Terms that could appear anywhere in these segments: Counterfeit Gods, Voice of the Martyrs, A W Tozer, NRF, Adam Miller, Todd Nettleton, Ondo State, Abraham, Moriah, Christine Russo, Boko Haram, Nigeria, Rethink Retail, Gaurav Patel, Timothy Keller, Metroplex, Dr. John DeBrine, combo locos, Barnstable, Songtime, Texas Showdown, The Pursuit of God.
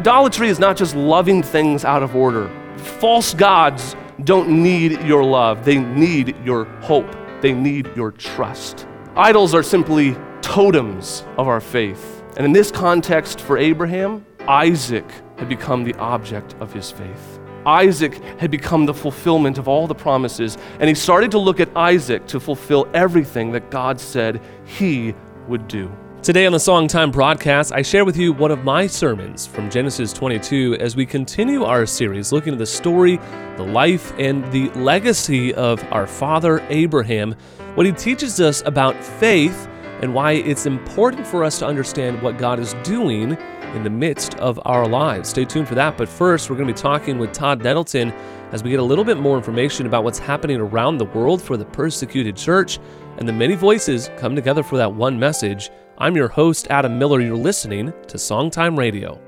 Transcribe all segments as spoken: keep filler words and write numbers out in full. Idolatry is not just loving things out of order. False gods don't need your love. They need your hope. They need your trust. Idols are simply totems of our faith. And in this context for Abraham, Isaac had become the object of his faith. Isaac had become the fulfillment of all the promises, and he started to look at Isaac to fulfill everything that God said he would do. Today on the Songtime broadcast, I share with you one of my sermons from Genesis twenty-two as we continue our series looking at the story, the life, and the legacy of our father Abraham, what he teaches us about faith and why it's important for us to understand what God is doing in the midst of our lives. Stay tuned for that, but first we're going to be talking with Todd Nettleton as we get a little bit more information about what's happening around the world for the persecuted church and the many voices come together for that one message. I'm your host, Adam Miller. You're listening to Songtime Radio.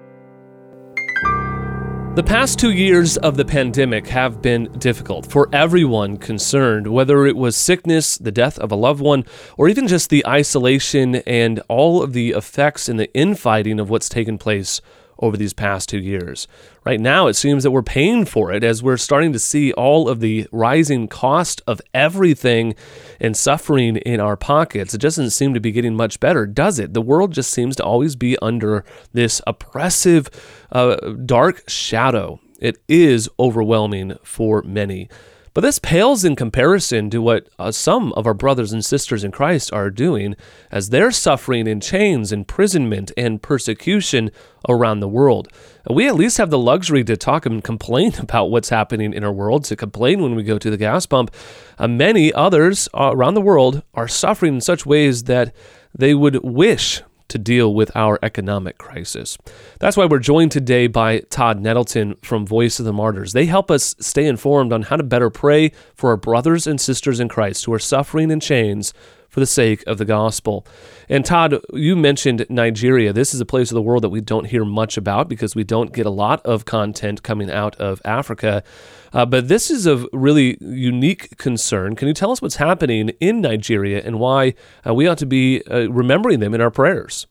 The past two years of the pandemic have been difficult for everyone concerned, whether it was sickness, the death of a loved one, or even just the isolation and all of the effects and the infighting of what's taken place over these past two years. Right now, it seems that we're paying for it as we're starting to see all of the rising cost of everything and suffering in our pockets. It doesn't seem to be getting much better, does it? The world just seems to always be under this oppressive, uh, dark shadow. It is overwhelming for many. But this pales in comparison to what uh, some of our brothers and sisters in Christ are doing as they're suffering in chains, imprisonment, and persecution around the world. We at least have the luxury to talk and complain about what's happening in our world, to complain when we go to the gas pump. Uh, many others uh, around the world are suffering in such ways that they would wish to deal with our economic crisis. That's why we're joined today by Todd Nettleton from Voice of the Martyrs. They help us stay informed on how to better pray for our brothers and sisters in Christ who are suffering in chains for the sake of the gospel. And Todd, you mentioned Nigeria. This is a place of the world that we don't hear much about because we don't get a lot of content coming out of Africa. Uh, but this is of really unique concern. Can you tell us what's happening in Nigeria and why uh, we ought to be uh, remembering them in our prayers?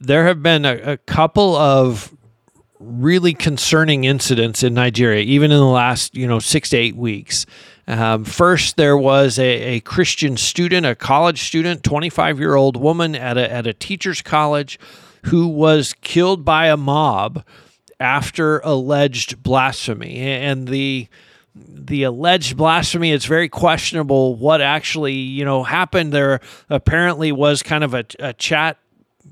There have been a, a couple of really concerning incidents in Nigeria, even in the last, you know, six to eight weeks. Um, first, there was a, a Christian student, a college student, twenty-five-year-old woman at a, at a teacher's college who was killed by a mob after alleged blasphemy. And the the alleged blasphemy, it's very questionable what actually, you know, happened. There apparently was kind of a, a chat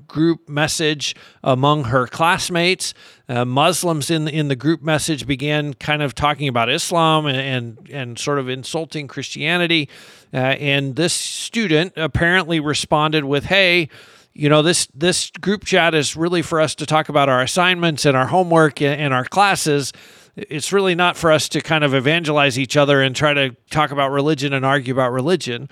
group message among her classmates. Uh, Muslims in the, in the group message began kind of talking about Islam and and, and sort of insulting Christianity. Uh, and this student apparently responded with, "Hey, you know, this this group chat is really for us to talk about our assignments and our homework and, and our classes. It's really not for us to kind of evangelize each other and try to talk about religion and argue about religion."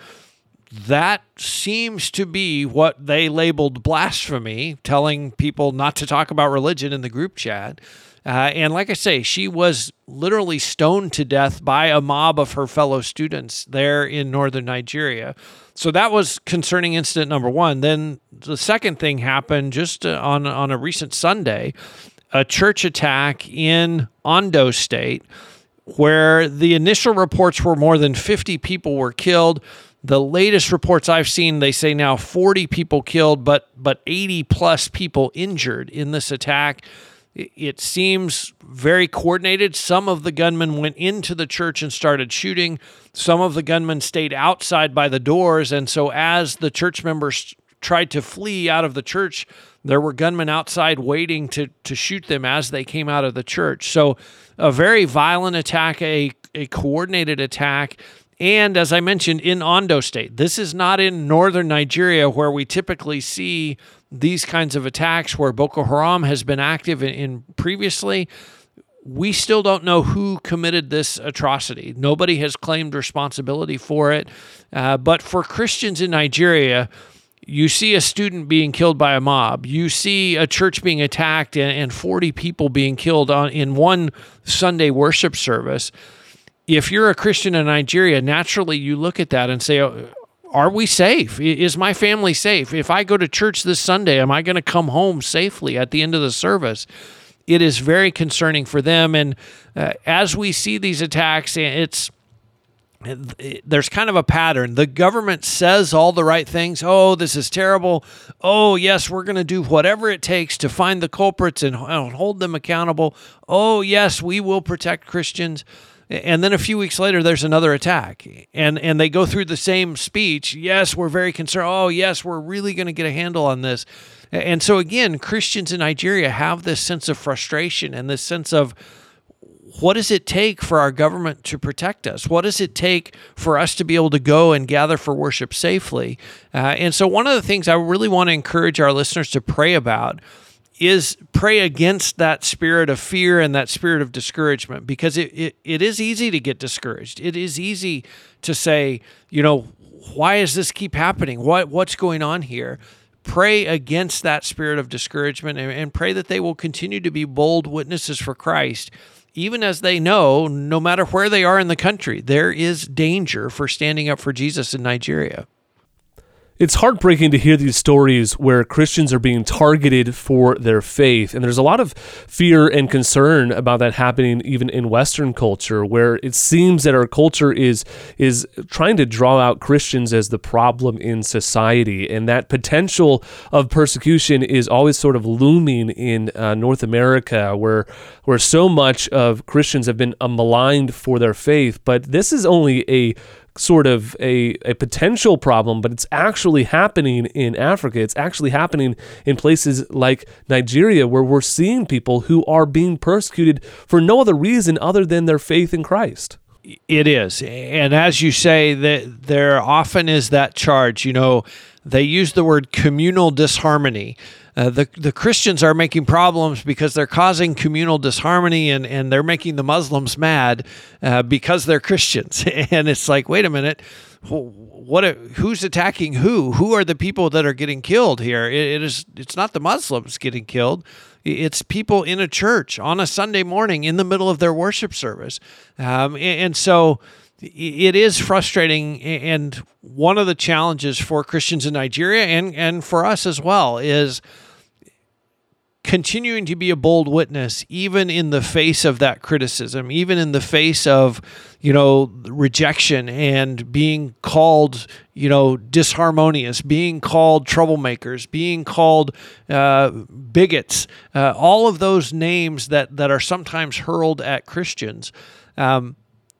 That seems to be what they labeled blasphemy, telling people not to talk about religion in the group chat. Uh, and like I say, she was literally stoned to death by a mob of her fellow students there in northern Nigeria. So that was concerning incident number one. Then the second thing happened just on, on a recent Sunday, a church attack in Ondo State, where the initial reports were more than fifty people were killed. The latest reports I've seen, they say now forty people killed, but but eighty plus people injured in this attack. It seems very coordinated. Some of the gunmen went into the church and started shooting. Some of the gunmen stayed outside by the doors, and so as the church members tried to flee out of the church, there were gunmen outside waiting to to shoot them as they came out of the church. So a very violent attack, a, a coordinated attack. And as I mentioned, in Ondo State, this is not in northern Nigeria where we typically see these kinds of attacks where Boko Haram has been active in, in previously. We still don't know who committed this atrocity. Nobody has claimed responsibility for it. Uh, but for Christians in Nigeria, you see a student being killed by a mob. You see a church being attacked and, and forty people being killed on, in one Sunday worship service. If you're a Christian in Nigeria, naturally you look at that and say, are we safe? Is my family safe? If I go to church this Sunday, am I going to come home safely at the end of the service? it is very concerning for them. And uh, as we see these attacks, it's there's kind of a pattern. The government says all the right things. Oh, this is terrible. Oh, yes, we're going to do whatever it takes to find the culprits and hold them accountable. Oh, yes, we will protect Christians. And then a few weeks later, there's another attack. And and they go through the same speech. Yes, we're very concerned. Oh, yes, we're really going to get a handle on this. And so again, Christians in Nigeria have this sense of frustration and this sense of, what does it take for our government to protect us? What does it take for us to be able to go and gather for worship safely? Uh, and so one of the things I really want to encourage our listeners to pray about is pray against that spirit of fear and that spirit of discouragement, because it, it, it is easy to get discouraged. It is easy to say, you know, why does this keep happening? What, what's going on here? Pray against that spirit of discouragement and, and pray that they will continue to be bold witnesses for Christ, even as they know, no matter where they are in the country, there is danger for standing up for Jesus in Nigeria. It's heartbreaking to hear these stories where Christians are being targeted for their faith. And there's a lot of fear and concern about that happening even in Western culture, where it seems that our culture is is trying to draw out Christians as the problem in society. And that potential of persecution is always sort of looming in uh, North America, where, where so much of Christians have been uh, maligned for their faith. But this is only a sort of a, a potential problem, but it's actually happening in Africa. It's actually happening in places like Nigeria, where we're seeing people who are being persecuted for no other reason other than their faith in Christ. It is. And as you say, that there often is that charge. You know, they use the word communal disharmony. Uh, the the Christians are making problems because they're causing communal disharmony, and, and they're making the Muslims mad uh, because they're Christians. And it's like, wait a minute, what? Who's attacking who? Who are the people that are getting killed here? It, it is. It's not the Muslims getting killed. It's people in a church on a Sunday morning in the middle of their worship service. Um, and, and so it is frustrating, and one of the challenges for Christians in Nigeria and, and for us as well is continuing to be a bold witness, even in the face of that criticism, even in the face of, you know, rejection and being called, you know, disharmonious, being called troublemakers, being called uh, bigots, uh, all of those names that, that are sometimes hurled at Christians. Um,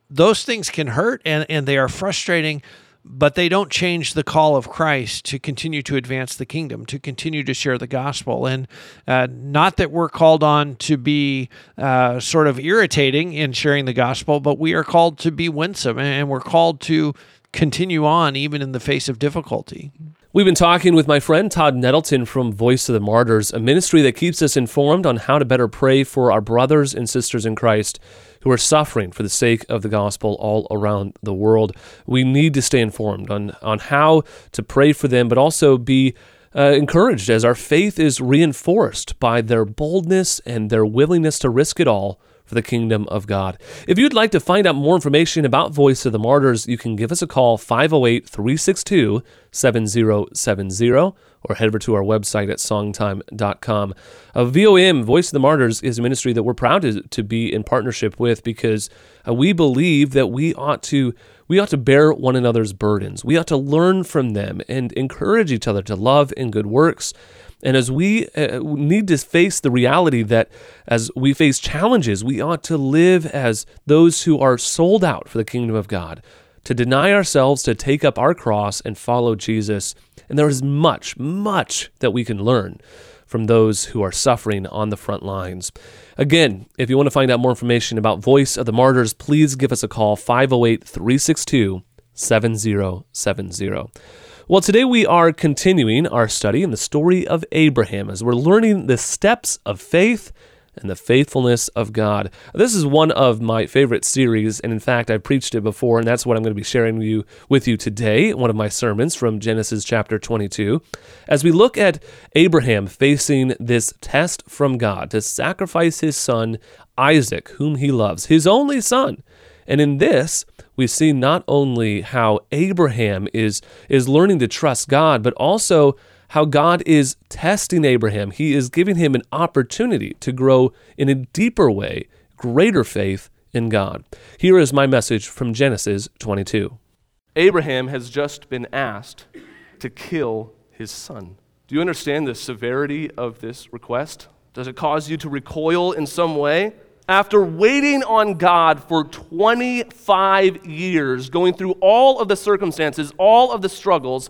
Those things can hurt, and, and they are frustrating, but they don't change the call of Christ to continue to advance the kingdom, to continue to share the gospel. And uh, not that we're called on to be uh, sort of irritating in sharing the gospel, but we are called to be winsome, and we're called to continue on even in the face of difficulty. We've been talking with my friend Todd Nettleton from Voice of the Martyrs, a ministry that keeps us informed on how to better pray for our brothers and sisters in Christ who are suffering for the sake of the gospel all around the world. We need to stay informed on, on how to pray for them, but also be Uh, encouraged as our faith is reinforced by their boldness and their willingness to risk it all for the kingdom of God. If you'd like to find out more information about Voice of the Martyrs, you can give us a call, five oh eight, three six two, seven oh seven oh, or head over to our website at songtime dot com. Uh, V O M, Voice of the Martyrs, is a ministry that we're proud to, to be in partnership with, because uh, we believe that we ought to We ought to bear one another's burdens. We ought to learn from them and encourage each other to love and good works. And as we uh, need to face the reality that as we face challenges, we ought to live as those who are sold out for the kingdom of God, to deny ourselves, to take up our cross and follow Jesus. And there is much, much that we can learn from those who are suffering on the front lines. Again, if you want to find out more information about Voice of the Martyrs, please give us a call, five oh eight, three six two, seven oh seven oh. Well, today we are continuing our study in the story of Abraham as we're learning the steps of faith and the faithfulness of God. This is one of my favorite series, and in fact, I preached it before, and that's what I'm going to be sharing with you, with you today, one of my sermons from Genesis chapter twenty-two, as we look at Abraham facing this test from God to sacrifice his son Isaac, whom he loves, his only son. And in this, we see not only how Abraham is, is learning to trust God, but also how God is testing Abraham. He is giving him an opportunity to grow in a deeper way, greater faith in God. Here is my message from Genesis twenty-two. Abraham has just been asked to kill his son. Do you understand the severity of this request? Does it cause you to recoil in some way? After waiting on God for twenty-five years, going through all of the circumstances, all of the struggles,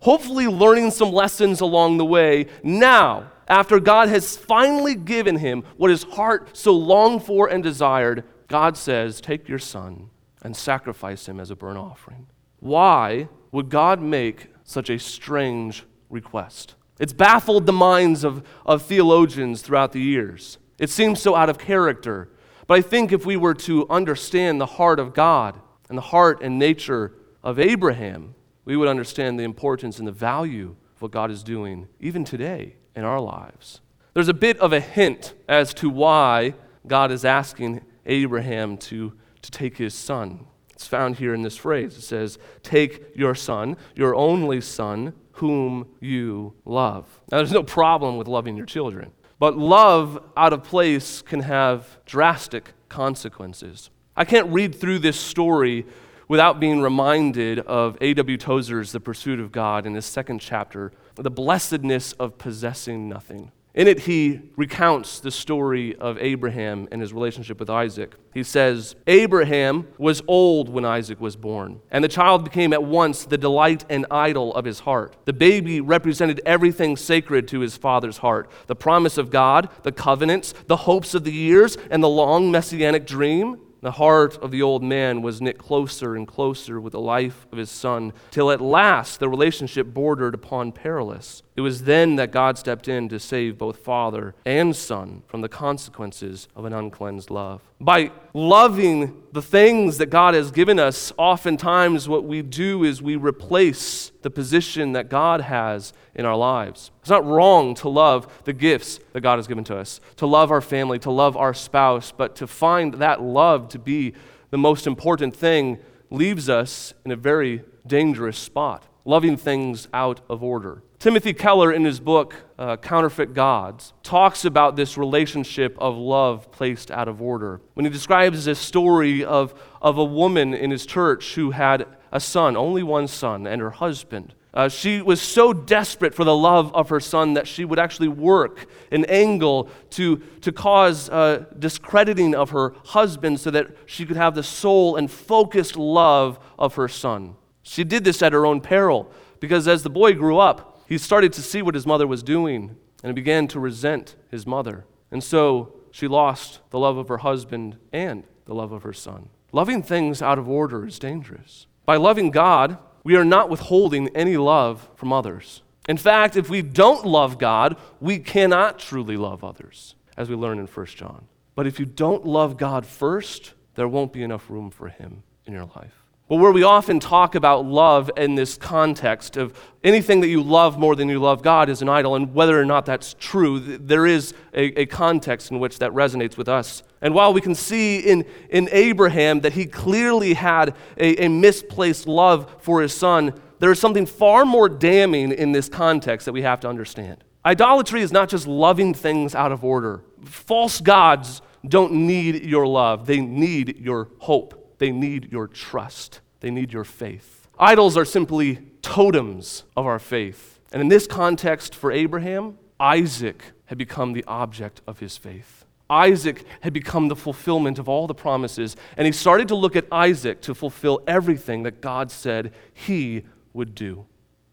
hopefully learning some lessons along the way, now, after God has finally given him what his heart so longed for and desired, God says, take your son and sacrifice him as a burnt offering. Why would God make such a strange request? It's baffled the minds of, of theologians throughout the years. It seems so out of character. But I think if we were to understand the heart of God and the heart and nature of Abraham, we would understand the importance and the value of what God is doing even today in our lives. There's a bit of a hint as to why God is asking Abraham to, to take his son. It's found here in this phrase. It says, take your son, your only son, whom you love. Now, there's no problem with loving your children, but love out of place can have drastic consequences. I can't read through this story without being reminded of A W Tozer's The Pursuit of God in his second chapter, the blessedness of possessing nothing. In it, he recounts the story of Abraham and his relationship with Isaac. He says, Abraham was old when Isaac was born, and the child became at once the delight and idol of his heart. The baby represented everything sacred to his father's heart, the promise of God, the covenants, the hopes of the years, and the long messianic dream. The heart of the old man was knit closer and closer with the life of his son, till at last the relationship bordered upon perilous. It was then that God stepped in to save both father and son from the consequences of an uncleansed love. By loving the things that God has given us, oftentimes what we do is we replace the position that God has in our lives. It's not wrong to love the gifts that God has given to us, to love our family, to love our spouse, but to find that love to be the most important thing leaves us in a very dangerous spot, loving things out of order. Timothy Keller, in his book, uh, Counterfeit Gods, talks about this relationship of love placed out of order when he describes this story of, of a woman in his church who had a son, only one son, and her husband. Uh, she was so desperate for the love of her son that she would actually work an angle to, to cause uh, discrediting of her husband so that she could have the soul and focused love of her son. She did this at her own peril because as the boy grew up, he started to see what his mother was doing, and he began to resent his mother. And so she lost the love of her husband and the love of her son. Loving things out of order is dangerous. By loving God, we are not withholding any love from others. In fact, if we don't love God, we cannot truly love others, as we learn in First John. But if you don't love God first, there won't be enough room for him in your life. But where we often talk about love in this context of anything that you love more than you love God is an idol, and whether or not that's true, there is a, a context in which that resonates with us. And while we can see in, in Abraham that he clearly had a, a misplaced love for his son, there is something far more damning in this context that we have to understand. Idolatry is not just loving things out of order. False gods don't need your love. They need your hope. They need your trust. They need your faith. Idols are simply totems of our faith. And in this context for Abraham, Isaac had become the object of his faith. Isaac had become the fulfillment of all the promises, and he started to look at Isaac to fulfill everything that God said he would do.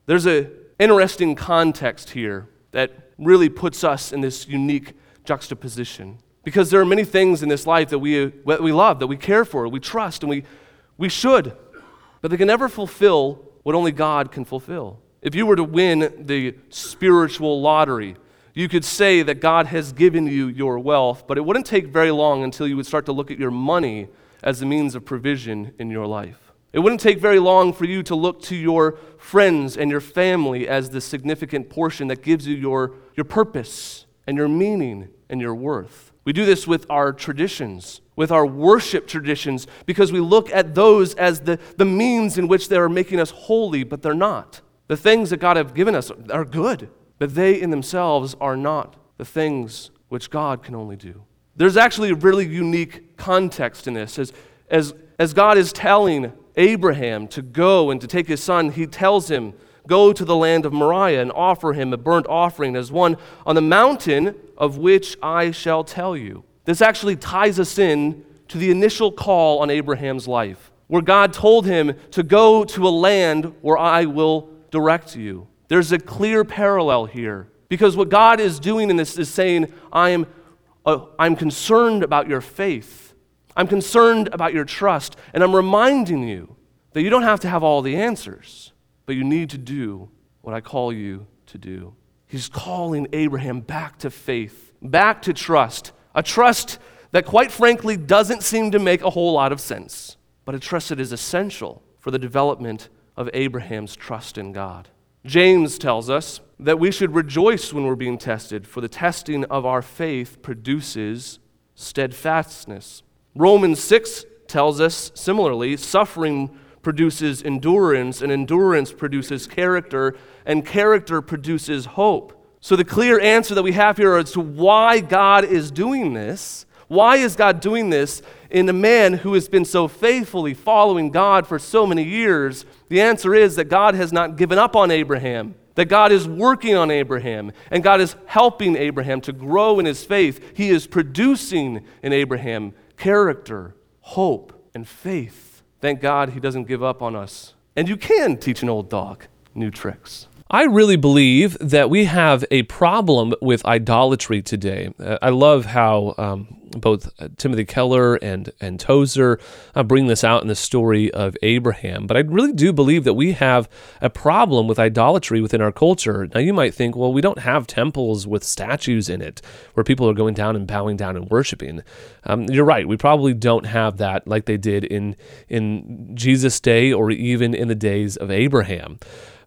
There's an interesting context here that really puts us in this unique juxtaposition. Because there are many things in this life that we that we love, that we care for, we trust, and we we should. But they can never fulfill what only God can fulfill. If you were to win the spiritual lottery, you could say that God has given you your wealth, but it wouldn't take very long until you would start to look at your money as the means of provision in your life. It wouldn't take very long for you to look to your friends and your family as the significant portion that gives you your, your purpose and your meaning and your worth. We do this with our traditions, with our worship traditions, because we look at those as the, the means in which they are making us holy, but they're not. The things that God have given us are good, but they in themselves are not the things which God can only do. There's actually a really unique context in this. As, as, as God is telling Abraham to go and to take his son, he tells him, go to the land of Moriah and offer him a burnt offering as one on the mountain of which I shall tell you. This actually ties us in to the initial call on Abraham's life, where God told him to go to a land where I will direct you. There's a clear parallel here, because what God is doing in this is saying, I am uh, I'm concerned about your faith. I'm concerned about your trust, and I'm reminding you that you don't have to have all the answers, but you need to do what I call you to do. He's calling Abraham back to faith, back to trust, a trust that quite frankly doesn't seem to make a whole lot of sense, but a trust that is essential for the development of Abraham's trust in God. James tells us that we should rejoice when we're being tested, for the testing of our faith produces steadfastness. Romans six tells us similarly, suffering produces endurance, and endurance produces character, and character produces hope. So the clear answer that we have here as to why God is doing this, why is God doing this in a man who has been so faithfully following God for so many years, the answer is that God has not given up on Abraham, that God is working on Abraham, and God is helping Abraham to grow in his faith. He is producing in Abraham character, hope, and faith. Thank God he doesn't give up on us. And you can teach an old dog new tricks. I really believe that we have a problem with idolatry today. Uh, I love how um, both Timothy Keller and, and Tozer uh, bring this out in the story of Abraham. But I really do believe that we have a problem with idolatry within our culture. Now, you might think, well, we don't have temples with statues in it where people are going down and bowing down and worshiping. Um, you're right. We probably don't have that like they did in, in Jesus' day or even in the days of Abraham.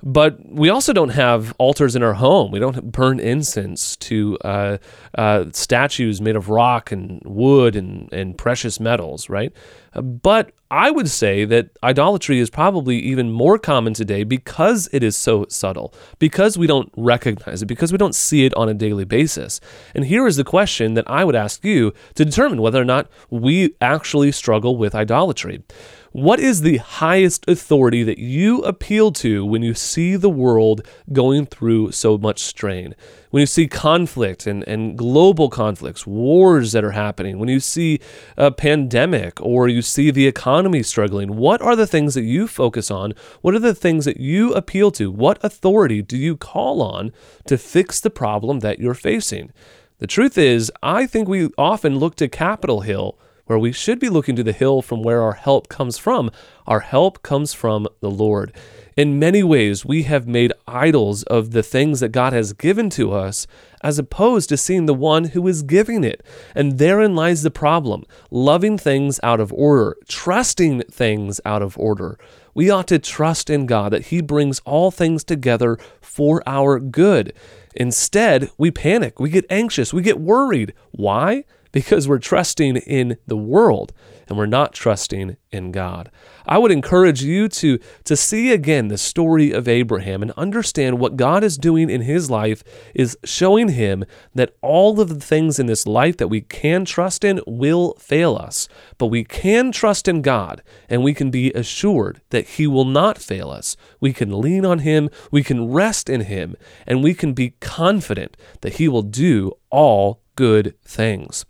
But we also don't have altars in our home. We don't burn incense to uh, uh, statues made of rock and wood and, and precious metals, right? But I would say that idolatry is probably even more common today because it is so subtle, because we don't recognize it, because we don't see it on a daily basis. And here is the question that I would ask you to determine whether or not we actually struggle with idolatry. What is the highest authority that you appeal to when you see the world going through so much strain? When you see conflict and, and global conflicts, wars that are happening, when you see a pandemic or you see the economy struggling, what are the things that you focus on? What are the things that you appeal to? What authority do you call on to fix the problem that you're facing? The truth is, I think we often look to Capitol Hill, where we should be looking to the hill from where our help comes from. Our help comes from the Lord. In many ways, we have made idols of the things that God has given to us, as opposed to seeing the one who is giving it. And therein lies the problem, loving things out of order, trusting things out of order. We ought to trust in God that He brings all things together for our good. Instead, we panic, we get anxious, we get worried. Why? Because we're trusting in the world and we're not trusting in God. I would encourage you to, to see again the story of Abraham and understand what God is doing in his life is showing him that all of the things in this life that we can trust in will fail us, but we can trust in God and we can be assured that He will not fail us. We can lean on Him, we can rest in Him, and we can be confident that He will do all good things.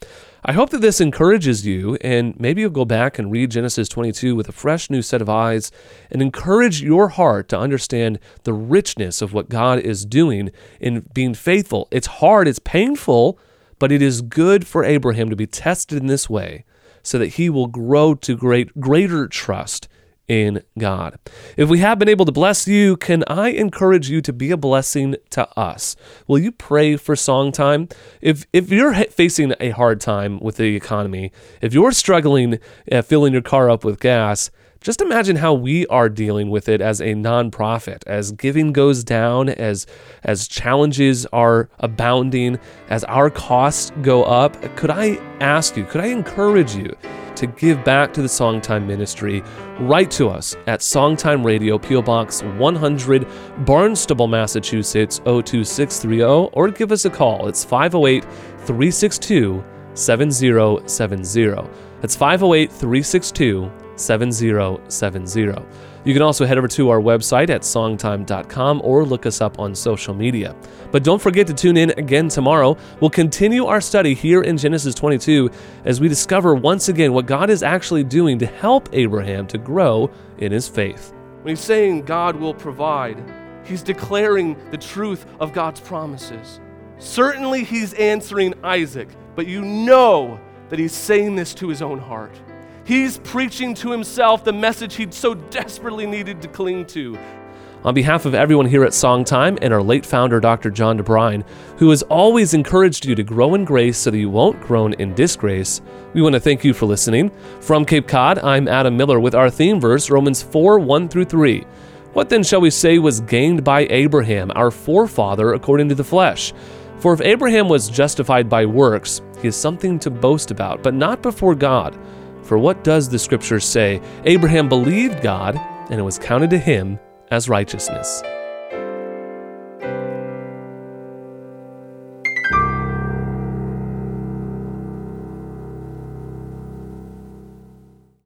I hope that this encourages you, and maybe you'll go back and read Genesis twenty-two with a fresh new set of eyes and encourage your heart to understand the richness of what God is doing in being faithful. It's hard, it's painful, but it is good for Abraham to be tested in this way so that he will grow to great, greater trust in God. If we have been able to bless you, can I encourage you to be a blessing to us? Will you pray for Songtime? If if you're facing a hard time with the economy, if you're struggling uh, filling your car up with gas, Just imagine how we are dealing with it as a nonprofit, as giving goes down, as as challenges are abounding, as our costs go up. Could I ask you, could I encourage you to give back to the Songtime Ministry? Write to us at Songtime Radio, P O. Box one hundred, Barnstable, Massachusetts, oh two six three oh, or give us a call. It's five oh eight, three six two, seven oh seven oh. That's five oh eight, three six two, seven oh seven oh. You can also head over to our website at songtime dot com or look us up on social media. But don't forget to tune in again tomorrow. We'll continue our study here in Genesis twenty-two as we discover once again what God is actually doing to help Abraham to grow in his faith. When he's saying God will provide, he's declaring the truth of God's promises. Certainly he's answering Isaac, but you know that he's saying this to his own heart. He's preaching to himself the message he'd so desperately needed to cling to. On behalf of everyone here at Songtime and our late founder, Doctor John DeBrine, who has always encouraged you to grow in grace so that you won't groan in disgrace, we want to thank you for listening. From Cape Cod, I'm Adam Miller with our theme verse, Romans four, one through three. What then shall we say was gained by Abraham, our forefather, according to the flesh? For if Abraham was justified by works, he has something to boast about, but not before God. For what does the scripture say? Abraham believed God, and it was counted to him as righteousness.